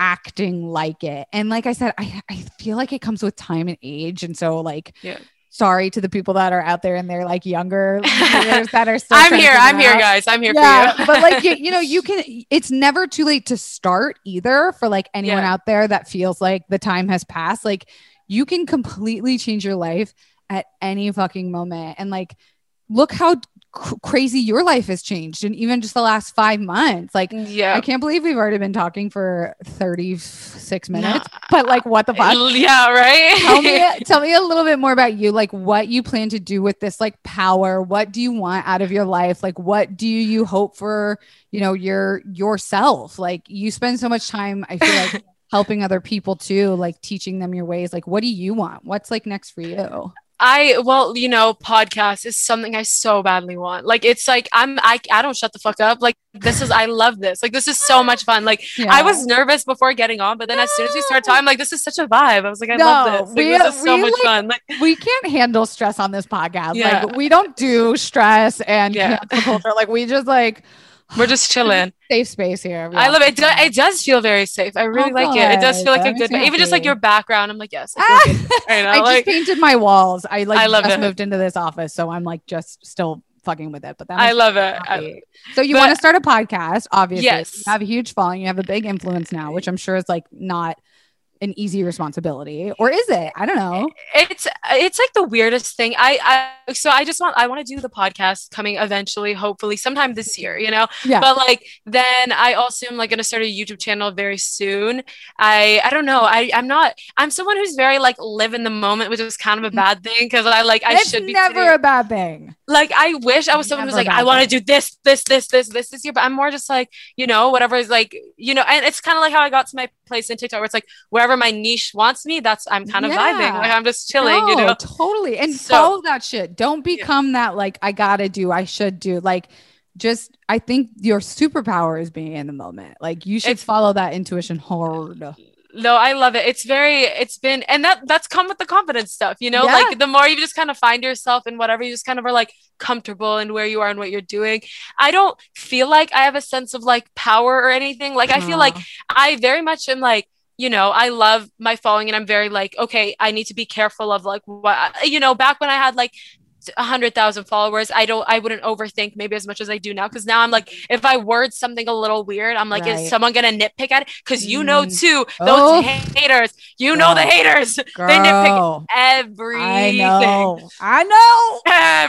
acting like it. And like I said, I, I feel like it comes with time and age. And so like, yeah. sorry to the people that are out there and they're like younger that are still I'm here. I'm here, guys. I'm here yeah, for you. But like, you, you know, you can, it's never too late to start either for like anyone yeah. out there that feels like the time has passed. Like you can completely change your life at any fucking moment. And like, look how cr- crazy your life has changed. And even just the last five months, like, yeah. I can't believe we've already been talking for thirty-six minutes, nah. but like, what the fuck? Yeah. Right. tell me, tell me a little bit more about you. Like what you plan to do with this, like power, what do you want out of your life? Like, what do you hope for, you know, your, yourself? Like you spend so much time, I feel like helping other people too, like teaching them your ways. Like, what do you want? What's like next for you? I, well, you know, podcast is something I so badly want. Like, it's like, I'm, I, I don't shut the fuck up. Like, this is, I love this. Like, this is so much fun. Like yeah. I was nervous before getting on, but then as soon as we started talking, like, this is such a vibe. I was like, I no, love this. Like, we, this is so we, much like, fun. Like, we can't handle stress on this podcast. Yeah. Like we don't do stress and yeah. cancel culture. Like we just like, we're just chilling. Safe space here. Everyone. I love it. It, do, it does feel very safe. I really oh, like it. It does feel like a good, even happy. Just like your background. I'm like, yes. I, feel good. I, know, I like, just painted my walls. I like I love just it. Moved into this office. So I'm like, just still fucking with it. But that I love it. I, so you want to start a podcast, obviously. Yes. You have a huge following. You have a big influence now, which I'm sure is like not an easy responsibility, or is it? I don't know. It's, it's like the weirdest thing. I, I, so I just want, I want to do the podcast coming eventually, hopefully sometime this year, you know, yeah. but like, then I also am like going to start a YouTube channel very soon. I, I don't know. I, I'm not, I'm someone who's very like live in the moment, which is kind of a bad thing. Cause I like, I it's should be never today. A bad thing. Like, I wish I was someone never who's like, I want to do this, this, this, this, this, this year, but I'm more just like, you know, whatever is like, you know, and it's kind of like how I got to my place in TikTok where it's like, wherever my niche wants me, that's I'm kind of yeah. vibing. Like, I'm just chilling, no, you know. Totally. And so, follow that shit. Don't become yeah. that like I gotta do, I should do. Like just I think your superpower is being in the moment. Like you should it's, follow that intuition hard. No, I love it. It's very, it's been, and that that's come with the confidence stuff, you know, yeah. like the more you just kind of find yourself in whatever, you just kind of are like comfortable in where you are and what you're doing. I don't feel like I have a sense of like power or anything. Like I feel like I very much am like, you know, I love my following and I'm very like, okay, I need to be careful of like what, you know, back when I had like a hundred thousand followers, I don't, I wouldn't overthink maybe as much as I do now. Cause now I'm like, if I word something a little weird, I'm like, right. is someone going to nitpick at it? Cause you know, too, those oh. haters, you Girl. know, the haters, Girl. they nitpick everything. I know. I know.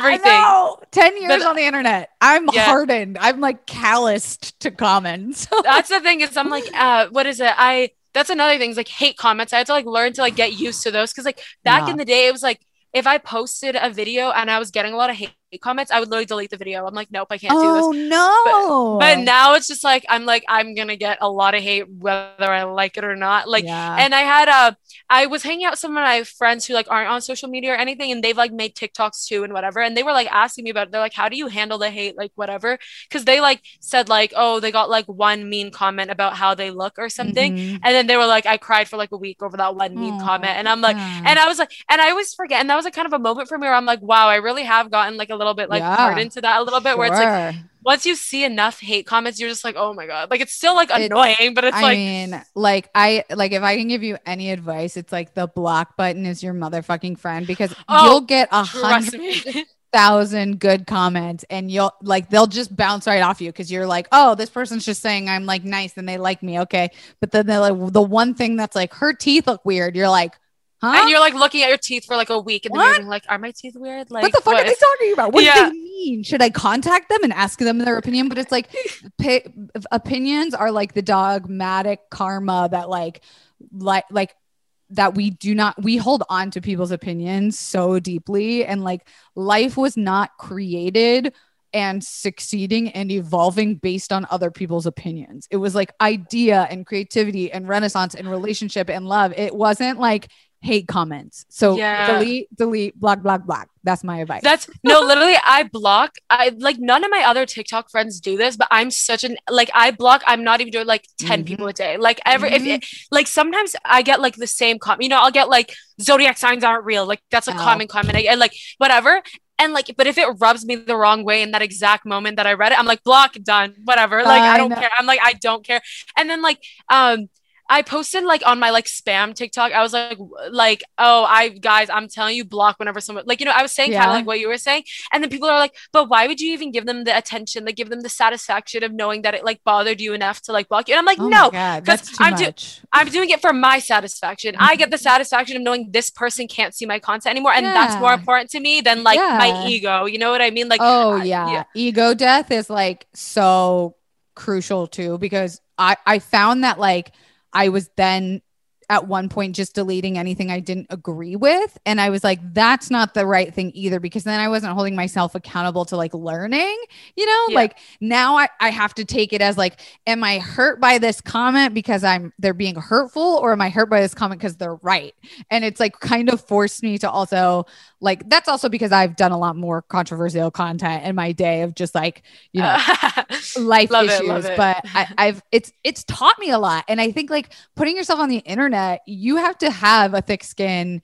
Everything. I know. ten years but, on the internet. I'm yeah. hardened. I'm like calloused to comments. That's the thing is I'm like, uh, what is it? I, That's another thing is like hate comments. I had to like learn to like get used to those because like back yeah. in the day, it was like if I posted a video and I was getting a lot of hate comments, I would literally delete the video. I'm like, nope, I can't oh, do this. Oh no. But, but now it's just like, I'm like, I'm going to get a lot of hate whether I like it or not. Like, yeah. and I had a, I was hanging out with some of my friends who like aren't on social media or anything. And they've like made TikToks too and whatever. And they were like asking me about it. They're like, how do you handle the hate? Like whatever. Cause they like said like, oh, they got like one mean comment about how they look or something. Mm-hmm. And then they were like, I cried for like a week over that one mean oh, comment. And I'm like, yeah. and I was like, and I always forget. And that was like kind of a moment for me where I'm like, wow, I really have gotten like a little bit like yeah, hardened to that a little bit sure. where it's like once you see enough hate comments you're just like oh my god like it's still like annoying it, but it's I like I mean like I like if I can give you any advice it's like the block button is your motherfucking friend because oh, you'll get a hundred thousand good comments and you'll like, they'll just bounce right off you. Cause you're like, oh, this person's just saying I'm like nice and they like me. Okay. But then they're like, the one thing that's like, her teeth look weird. You're like, huh? And you're like looking at your teeth for like a week and then you're like, are my teeth weird? Like, what the fuck what? are they talking about? What yeah. do they mean? Should I contact them and ask them their opinion? But it's like p- opinions are like the dogmatic karma that like, like, like, that we do not, we hold on to people's opinions so deeply. And like life was not created and succeeding and evolving based on other people's opinions. It was like idea and creativity and renaissance and relationship and love. It wasn't like hate comments. So yeah. delete, delete, block, block, block. That's my advice. That's no, literally I block. I like none of my other TikTok friends do this, but I'm such an, like I block. I'm not even doing like ten mm-hmm. people a day. Like every, mm-hmm. if it, like sometimes I get like the same comment, you know, I'll get like zodiac signs aren't real. Like that's a oh. common comment. I, I like whatever. And like, but if it rubs me the wrong way in that exact moment that I read it, I'm like block, done, whatever. Like, uh, I don't I care. I'm like, I don't care. And then like, um, I posted like on my like spam TikTok. I was like, like, oh, I guys, I'm telling you, block whenever someone like, you know, I was saying yeah. kind of like what you were saying. And then people are like, but why would you even give them the attention? Like give them the satisfaction of knowing that it like bothered you enough to like block you. And I'm like, oh no, because I'm, do- I'm doing it for my satisfaction. Mm-hmm. I get the satisfaction of knowing this person can't see my content anymore. And yeah. that's more important to me than like yeah. my ego. You know what I mean? Like, oh yeah. yeah. Ego death is like so crucial too, because I, I found that like, I was then at one point just deleting anything I didn't agree with. And I was like, that's not the right thing either, because then I wasn't holding myself accountable to like learning, you know, yeah. like now I, I have to take it as like, am I hurt by this comment because I'm, they're being hurtful, or am I hurt by this comment because they're right? And it's like kind of forced me to also like, that's also because I've done a lot more controversial content in my day of just like, you know, life love issues, it, but I, I've, it's, it's taught me a lot. And I think like putting yourself on the internet, you have to have a thick skin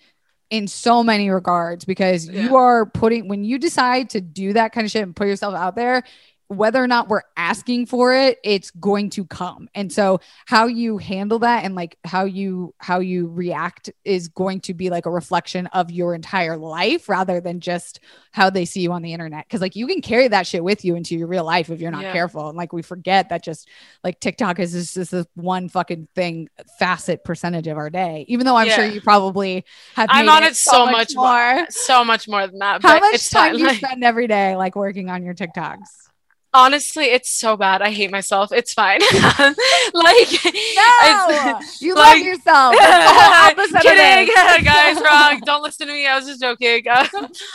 in so many regards, because yeah. you are putting, when you decide to do that kind of shit and put yourself out there, whether or not we're asking for it, it's going to come. And so how you handle that and like how you, how you react is going to be like a reflection of your entire life rather than just how they see you on the internet. Cause like you can carry that shit with you into your real life if you're not yeah. careful. And like, we forget that just like TikTok is just, just this one fucking thing, facet percentage of our day, even though I'm yeah. sure you probably have, I'm on it, it so much, much more, more, so much more than that. How but much it's time not, you like... spend every day, like working on your TikToks? Honestly, it's so bad. I hate myself. It's fine. like, no, you like, love yourself. I'm kidding, guys. Wrong. Don't listen to me. I was just joking. Uh,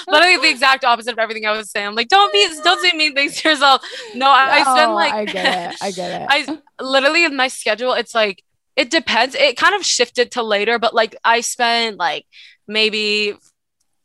literally the exact opposite of everything I was saying. I'm like, don't be, don't say mean things to yourself. No, I, no, I spend like, I get it. I get it. I literally in my schedule, it's like it depends. It kind of shifted to later, but like I spent like maybe.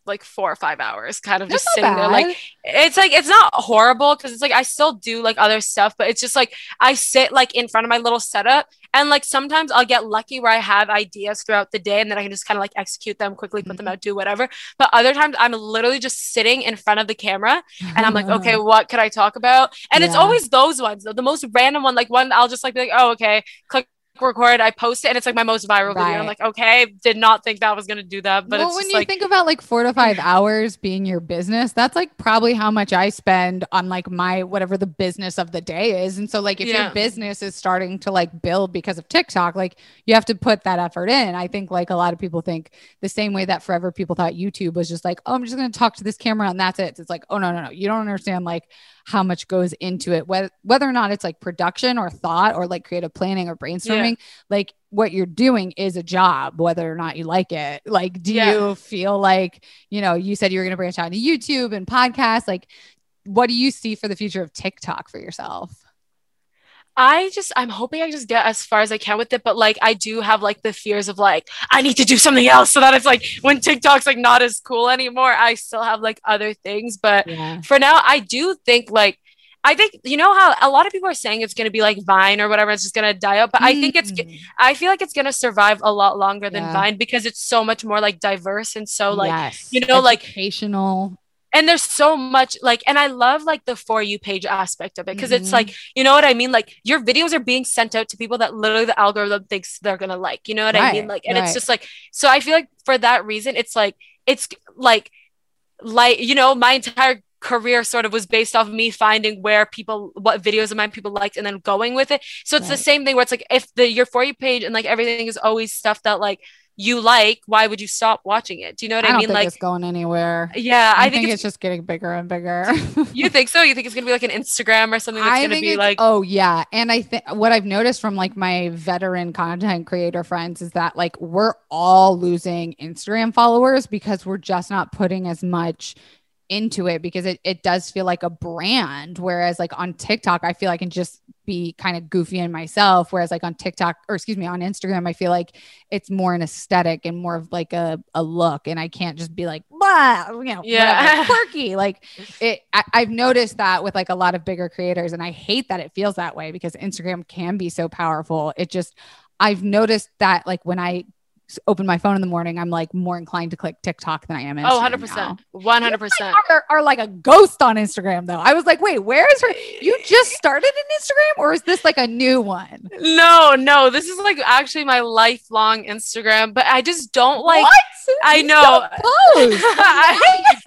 like four or five hours kind of that's just sitting bad. there. Like, it's like, it's not horrible. Cause it's like, I still do like other stuff, but it's just like, I sit like in front of my little setup and like, sometimes I'll get lucky where I have ideas throughout the day and then I can just kind of like execute them quickly, put mm-hmm. them out, do whatever. But other times I'm literally just sitting in front of the camera and I'm like, okay, what could I talk about? And yeah. it's always those ones, the most random one, like one, I'll just like be like, oh, okay, click record, I post it and it's like my most viral right. video. I'm like, okay, did not think that was gonna do that. But well, it's when you like- think about like four to five hours being your business, that's like probably how much I spend on like my whatever the business of the day is. And so like if yeah. your business is starting to like build because of TikTok, like you have to put that effort in. I think like a lot of people think the same way that forever people thought YouTube was just like, oh, I'm just gonna talk to this camera and that's it. It's like, oh no, no, no, you don't understand like how much goes into it, whether whether or not it's like production or thought or like creative planning or brainstorming, yeah. like what you're doing is a job, whether or not you like it. Like, do yeah. you feel like, you know, you said you were going to branch out to YouTube and podcasts. Like, what do you see for the future of TikTok for yourself? I just, I'm hoping I just get as far as I can with it. But like, I do have like the fears of like, I need to do something else so that it's like when TikTok's like not as cool anymore, I still have like other things. But yeah. for now, I do think like, I think, you know how a lot of people are saying it's going to be like Vine or whatever, it's just going to die out. But mm. I think it's, I feel like it's going to survive a lot longer than yeah. Vine because it's so much more like diverse. And so like, yes. you know, like educational. And there's so much like, and I love like the For You page aspect of it. Cause mm-hmm. it's like, you know what I mean? Like your videos are being sent out to people that literally the algorithm thinks they're going to like, you know what right, I mean? Like, and right. it's just like, so I feel like for that reason, it's like, it's like, like, you know, my entire career sort of was based off of me finding where people, what videos of mine people liked and then going with it. So it's right. the same thing where it's like, if the your For You page and like everything is always stuff that like you like, why would you stop watching it? Do you know what I, I don't mean? Think like it's going anywhere. Yeah. I, I think, think it's, it's just getting bigger and bigger. You think so? You think it's going to be like an Instagram or something that's going to be like, oh yeah. And I think what I've noticed from like my veteran content creator friends is that like, we're all losing Instagram followers because we're just not putting as much into it because it, it does feel like a brand. Whereas like on TikTok, I feel I can just be kind of goofy in myself. Whereas like on TikTok or excuse me, on Instagram, I feel like it's more an aesthetic and more of like a, a look. And I can't just be like, blah, you know, yeah, quirky. Like it, I, I've noticed that with like a lot of bigger creators, and I hate that it feels that way because Instagram can be so powerful. It just, I've noticed that like when I open my phone in the morning, I'm like more inclined to click TikTok than I am Instagram. Oh, one hundred percent. one hundred percent. You are, are like a ghost on Instagram though. I was like, wait, where is her? You just started an Instagram or is this like a new one? No, no. This is like actually my lifelong Instagram, but I just don't like. What? I know.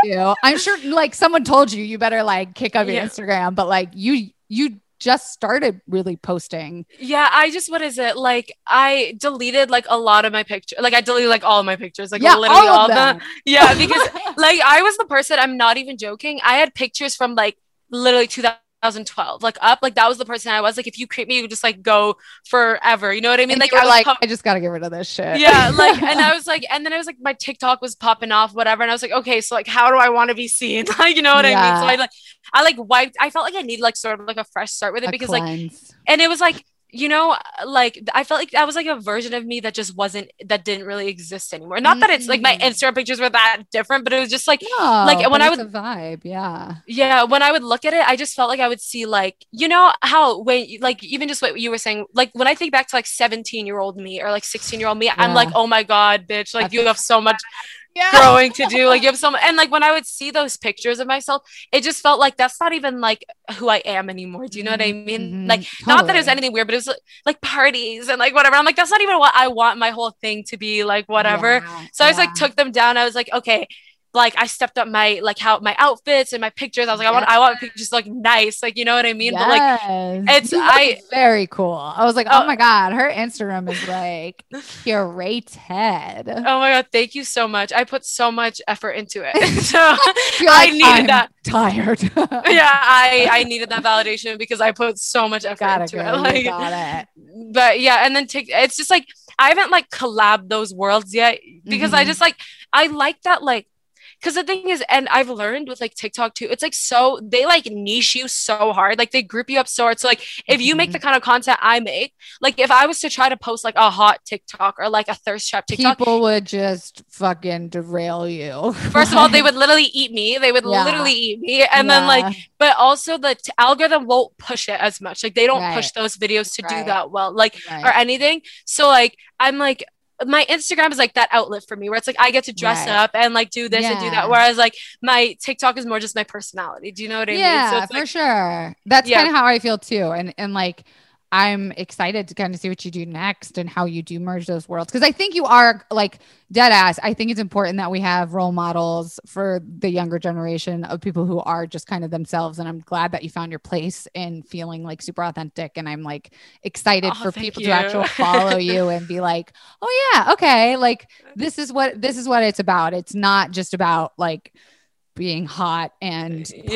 So I'm sure like someone told you, you better like kick up your yeah. Instagram, but like you, you just started really posting. Yeah. I just, what is it? Like I deleted like a lot of my pictures. Like I deleted like all of my pictures, like yeah, literally all of them. them. Yeah. Because like I was the person, I'm not even joking. I had pictures from like literally two thousand twelve, like up, like that was the person I was. Like if you creep me, you just like go forever. You know what I mean? And like, I like, pop- I just got to get rid of this shit. Yeah. Like, and I was like, and then I was like, my TikTok was popping off, whatever. And I was like, okay, so like, how do I want to be seen? Like, you know what yeah. I mean? So I like, I like wiped, I felt like I needed like sort of like a fresh start with it a because cleanse. like, and it was like, you know, like I felt like that was like a version of me that just wasn't, that didn't really exist anymore. Not mm. that it's like my Instagram pictures were that different, but it was just like, no, like when I would vibe. Yeah. Yeah. When I would look at it, I just felt like I would see like, you know how, when like, even just what you were saying, like when I think back to like seventeen year old me or like sixteen year old me, yeah. I'm like, oh my God, bitch, like That's- you have so much Yeah. growing to do, like you have so much. And like when I would see those pictures of myself, it just felt like that's not even like who I am anymore. Do you know what I mean? Mm-hmm. Like totally. Not that it was anything weird, but it was like, like parties and like whatever. I'm like, that's not even what I want my whole thing to be like, whatever. Yeah. So I just yeah. like took them down. I was like, okay, like I stepped up my like how my outfits and my pictures. I was like, yes. I want I want pictures to look nice, like you know what I mean. Yes. But like it's I very cool. I was like, oh, oh my God, her Instagram is like curated. Oh my God, thank you so much. I put so much effort into it, so like, I needed I'm that. Tired. yeah, I I needed that validation because I put so much effort got into it. Girl, it. Like, got it. But yeah, and then take it's just like I haven't like collabed those worlds yet because mm-hmm. I just like I like that like. Because the thing is, and I've learned with like TikTok too, it's like so, they like niche you so hard. Like they group you up so hard. So like if you make the kind of content I make, like if I was to try to post like a hot TikTok or like a thirst trap TikTok. People would just fucking derail you. First of all, they would literally eat me. They would yeah. literally eat me. And yeah. then like, but also the t- algorithm won't push it as much. Like they don't right. push those videos to right. do that well, like right. or anything. So like, I'm like, my Instagram is like that outlet for me where it's like I get to dress right. up and like do this yeah. and do that, whereas like my TikTok is more just my personality. Do you know what I yeah, mean? So it's for like, sure. That's yeah. kind of how I feel too. And and like I'm excited to kind of see what you do next and how you do merge those worlds. Because I think you are like dead ass. I think it's important that we have role models for the younger generation of people who are just kind of themselves. And I'm glad that you found your place in feeling like super authentic. And I'm like excited oh, for people you. to actually follow you and be like, oh yeah, okay. Like this is what, this is what it's about. It's not just about like being hot and partying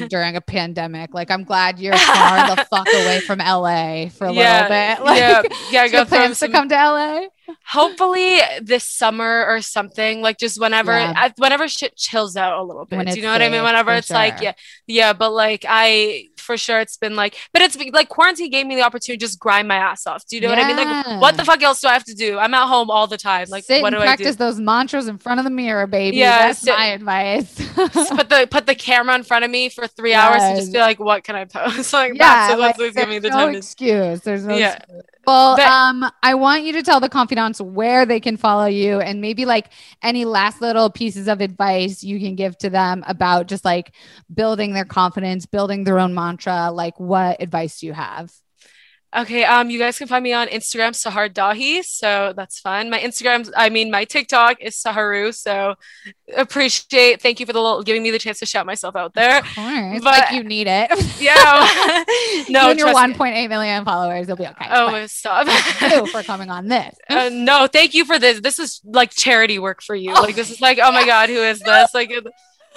yeah. during a pandemic. Like, I'm glad you're far the fuck away from L A for a yeah, little bit. Like, yeah, yeah, go plans some- to come to L A. Hopefully this summer or something, like just whenever, yeah. I, whenever shit chills out a little bit. Do you know safe, what I mean? Whenever it's sure. like, yeah, yeah. But like, I for sure it's been like, but it's like quarantine gave me the opportunity to just grind my ass off. Do you know yeah. what I mean? Like, what the fuck else do I have to do? I'm at home all the time. Like, Sit what do I do? Practice those mantras in front of the mirror, baby. Yeah, that's sit- my advice. Just put the put the camera in front of me for three yes. hours and just be like, what can I post? Like, yeah, that's what's like, giving me the no time. To- excuse. There's no yeah. excuse. Well, but- um, I want you to tell the confidence where they can follow you and maybe like any last little pieces of advice you can give to them about just like building their confidence, building their own mantra. Like what advice do you have? Okay, um, you guys can find me on Instagram, Sahar Dahi, so that's fun. My Instagram, I mean, my TikTok is Saharu, so appreciate, thank you for the little, giving me the chance to shout myself out there. Of course, but, like you need it. Yeah. No, you and your one point eight million followers, you'll be okay. Oh, but stop. Thank you for coming on this. Uh, no, thank you for this. This is like charity work for you. Oh, like, this is like, oh my God, who is this? Like, it,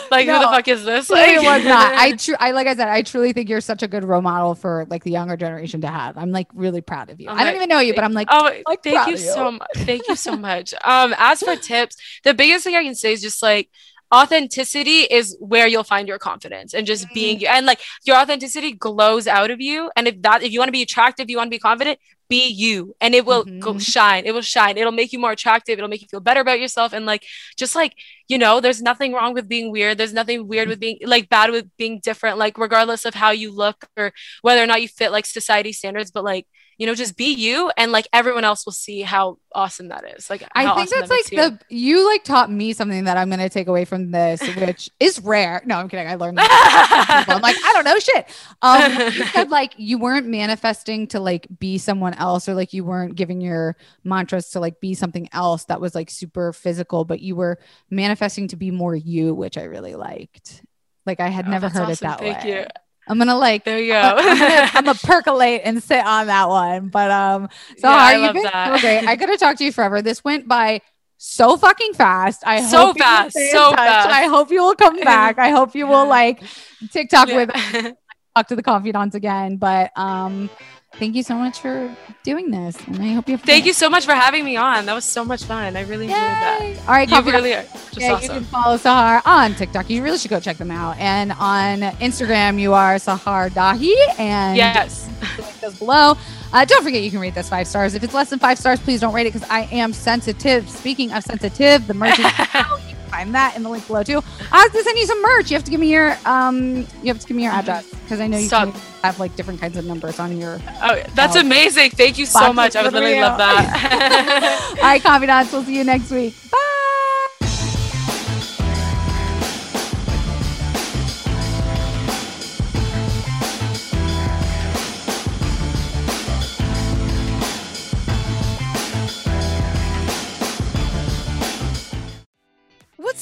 Like no, who the fuck is this? Like, it was not. I true. I like I said. I truly think you're such a good role model for like the younger generation to have. I'm like really proud of you. Oh, I don't even know you, but I'm like, oh, like, thank you, you so much. Thank you so much. Um, as for tips, the biggest thing I can say is just like authenticity is where you'll find your confidence, and just mm-hmm. being you. And like your authenticity glows out of you. And if that, if you want to be attractive, you want to be confident, be you, and it will mm-hmm. go shine. It will shine. It'll make you more attractive. It'll make you feel better about yourself. And like, just like, you know, there's nothing wrong with being weird. There's nothing weird with being like bad with being different, like regardless of how you look or whether or not you fit like society standards, but like, you know, just be you, and like everyone else will see how awesome that is. Like, I think that's like the, you like taught me something that I'm going to take away from this, which is rare. No, I'm kidding. I learned that. I'm like, I don't know shit. Um, you said like, you weren't manifesting to like be someone else, or like you weren't giving your mantras to like be something else that was like super physical, but you were manifesting to be more you, which I really liked. Like I had oh, never heard awesome. It that Thank way. You. I'm going to like, there you go. I'm going to percolate and sit on that one. But, um, so yeah, I love that. Okay. I could have talked to you forever. This went by so fucking fast. I so hope fast, you so fast. I hope you will come back. I hope you will like TikTok yeah. with talk to the confidants again. But, um, thank you so much for doing this. And I hope you have Thank fun. You so much for having me on. That was so much fun. I really Yay. Enjoyed that. All right, you really are just yeah, awesome. You can follow Sahar on TikTok. You really should go check them out. And on Instagram, you are Sahar Dahi. And yes. Like those below. Uh, don't forget, you can rate this five stars. If it's less than five stars, please don't rate it because I am sensitive. Speaking of sensitive, the merch is out. You can find that in the link below too. I have to send you some merch. You have to give me your um. You have to give me your address because I know you Stop. Can have like different kinds of numbers on your. Oh, that's uh, amazing! Thank you so much. I would literally love that. All right, confidants. We'll see you next week. Bye. What's